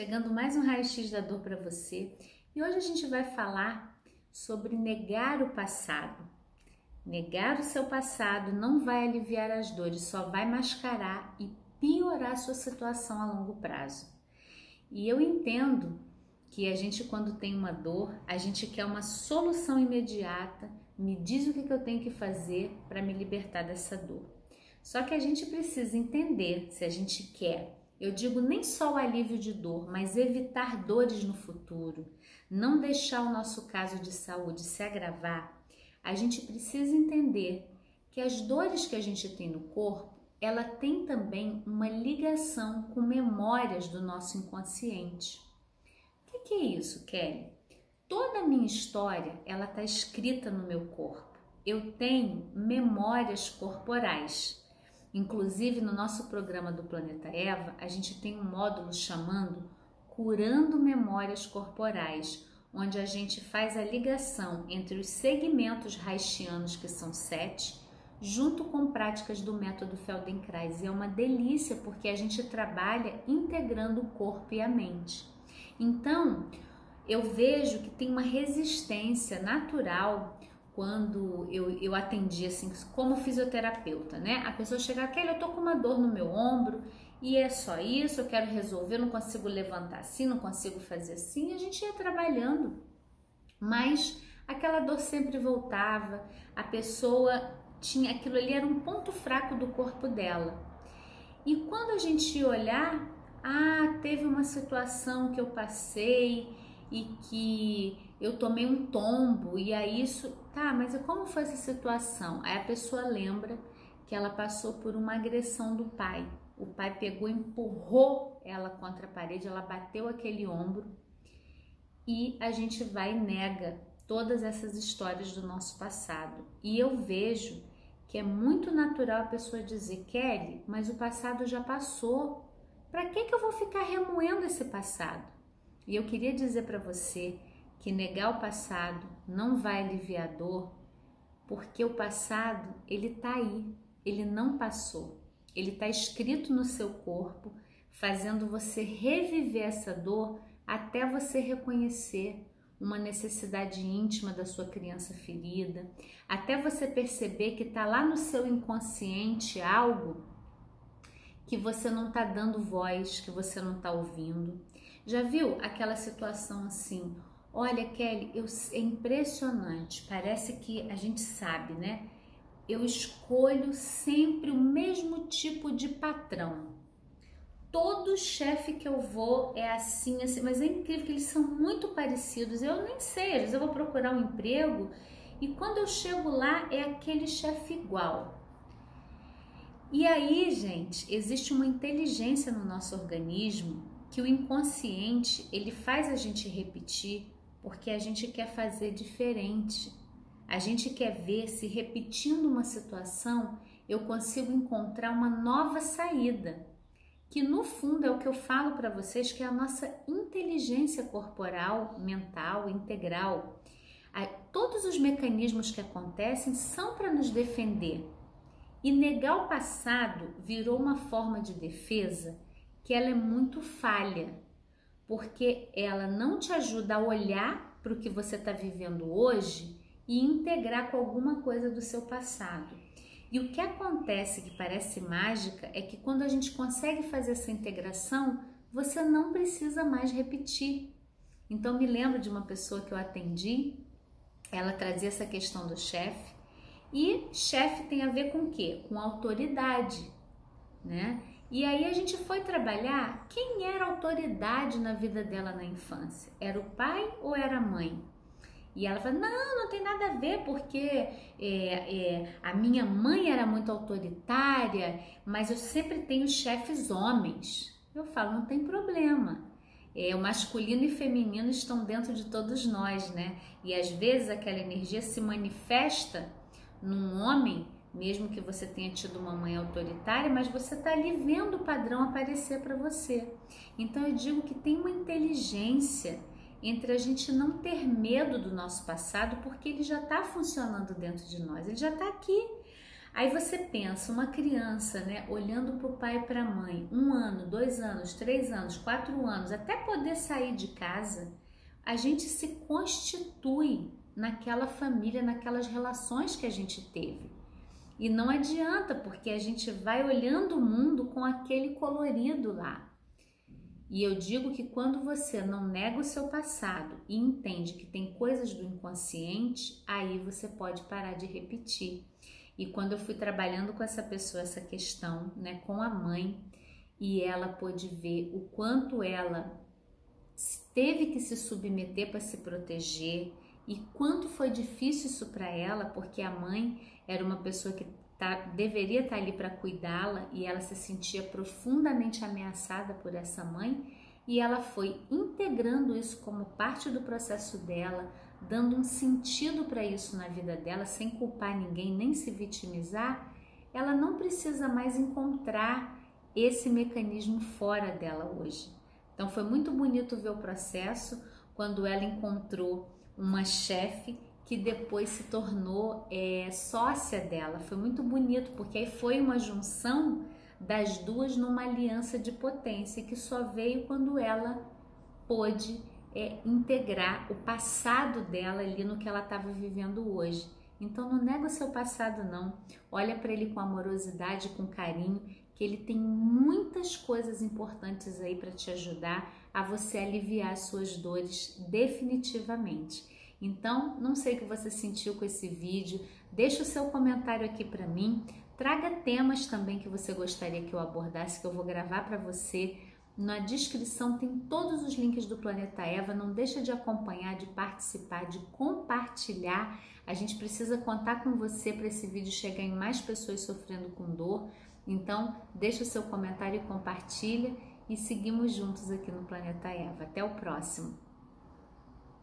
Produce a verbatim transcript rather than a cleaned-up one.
Chegando mais um raio-x da dor para você, e hoje a gente vai falar sobre negar o passado. Negar o seu passado não vai aliviar as dores, só vai mascarar e piorar a sua situação a longo prazo. E eu entendo que a gente, quando tem uma dor, a gente quer uma solução imediata, me diz o que eu tenho que fazer para me libertar dessa dor. Só que a gente precisa entender se a gente quer. Eu digo nem só o alívio de dor, mas evitar dores no futuro, não deixar o nosso caso de saúde se agravar. A gente precisa entender que as dores que a gente tem no corpo, ela tem também uma ligação com memórias do nosso inconsciente. O que é isso, Kelly? Toda a minha história, ela está escrita no meu corpo. Eu tenho memórias corporais. Inclusive, no nosso programa do Planeta Eva, a gente tem um módulo chamando Curando Memórias Corporais, onde a gente faz a ligação entre os segmentos reichianos, que são sete, junto com práticas do método Feldenkrais. E é uma delícia, porque a gente trabalha integrando o corpo e a mente. Então, eu vejo que tem uma resistência natural. Quando eu, eu atendi, assim, como fisioterapeuta, né? A pessoa chega, Kelly, eu tô com uma dor no meu ombro e é só isso, eu quero resolver, não consigo levantar assim, não consigo fazer assim. E a gente ia trabalhando, mas aquela dor sempre voltava, a pessoa tinha, aquilo ali era um ponto fraco do corpo dela. E quando a gente ia olhar, ah, teve uma situação que eu passei e que... eu tomei um tombo e aí isso... Tá, mas como foi essa situação? Aí a pessoa lembra que ela passou por uma agressão do pai. O pai pegou, empurrou ela contra a parede, ela bateu aquele ombro e a gente vai e nega todas essas histórias do nosso passado. E eu vejo que é muito natural a pessoa dizer, Kelly, mas o passado já passou. Pra que que eu vou ficar remoendo esse passado? E eu queria dizer pra você que negar o passado não vai aliviar a dor, porque o passado, ele tá aí, ele não passou. Ele tá escrito no seu corpo, fazendo você reviver essa dor até você reconhecer uma necessidade íntima da sua criança ferida, até você perceber que tá lá no seu inconsciente algo que você não tá dando voz, que você não tá ouvindo. Já viu aquela situação assim... Olha, Kelly, eu, é impressionante, parece que a gente sabe, né? Eu escolho sempre o mesmo tipo de patrão. Todo chefe que eu vou é assim, assim, mas é incrível que eles são muito parecidos. Eu nem sei, às vezes eu vou procurar um emprego e quando eu chego lá é aquele chefe igual. E aí, gente, existe uma inteligência no nosso organismo que o inconsciente, ele faz a gente repetir porque a gente quer fazer diferente. A gente quer ver se repetindo uma situação eu consigo encontrar uma nova saída, que no fundo é o que eu falo para vocês, que é a nossa inteligência corporal, mental, integral. Todos os mecanismos que acontecem são para nos defender. E negar o passado virou uma forma de defesa que ela é muito falha, porque ela não te ajuda a olhar para o que você está vivendo hoje e integrar com alguma coisa do seu passado. E o que acontece, que parece mágica, é que quando a gente consegue fazer essa integração, você não precisa mais repetir. Então, me lembro de uma pessoa que eu atendi, ela trazia essa questão do chefe, e chefe tem a ver com o quê? Com autoridade, né? E aí a gente foi trabalhar quem era autoridade na vida dela na infância. Era o pai ou era a mãe? E ela falou, não, não tem nada a ver, porque é, é, a minha mãe era muito autoritária, mas eu sempre tenho chefes homens. Eu falo, não tem problema. É, o masculino e feminino estão dentro de todos nós, né? E às vezes aquela energia se manifesta num homem, mesmo que você tenha tido uma mãe autoritária, mas você está ali vendo o padrão aparecer para você. Então eu digo que tem uma inteligência entre a gente não ter medo do nosso passado, porque ele já está funcionando dentro de nós, ele já está aqui. Aí você pensa, uma criança, né, olhando para o pai e para a mãe, um ano, dois anos, três anos, quatro anos, até poder sair de casa, a gente se constitui naquela família, naquelas relações que a gente teve. E não adianta, porque a gente vai olhando o mundo com aquele colorido lá. E eu digo que quando você não nega o seu passado e entende que tem coisas do inconsciente, aí você pode parar de repetir. E quando eu fui trabalhando com essa pessoa, essa questão, né, com a mãe, e ela pôde ver o quanto ela teve que se submeter para se proteger e quanto foi difícil isso para ela, porque a mãe era uma pessoa que Tá, deveria estar ali para cuidá-la e ela se sentia profundamente ameaçada por essa mãe, e ela foi integrando isso como parte do processo dela, dando um sentido para isso na vida dela, sem culpar ninguém nem se vitimizar. Ela não precisa mais encontrar esse mecanismo fora dela hoje. Então foi muito bonito ver o processo quando ela encontrou uma chefe que depois se tornou é, sócia dela. Foi muito bonito, porque aí foi uma junção das duas numa aliança de potência que só veio quando ela pôde é, integrar o passado dela ali no que ela estava vivendo hoje. Então não nega o seu passado não, olha para ele com amorosidade, com carinho, que ele tem muitas coisas importantes aí para te ajudar a você aliviar as suas dores definitivamente. Então, não sei o que você sentiu com esse vídeo, deixa o seu comentário aqui para mim, traga temas também que você gostaria que eu abordasse, que eu vou gravar para você. Na descrição tem todos os links do Planeta Eva, não deixa de acompanhar, de participar, de compartilhar. A gente precisa contar com você para esse vídeo chegar em mais pessoas sofrendo com dor. Então, deixa o seu comentário e compartilha e seguimos juntos aqui no Planeta Eva. Até o próximo!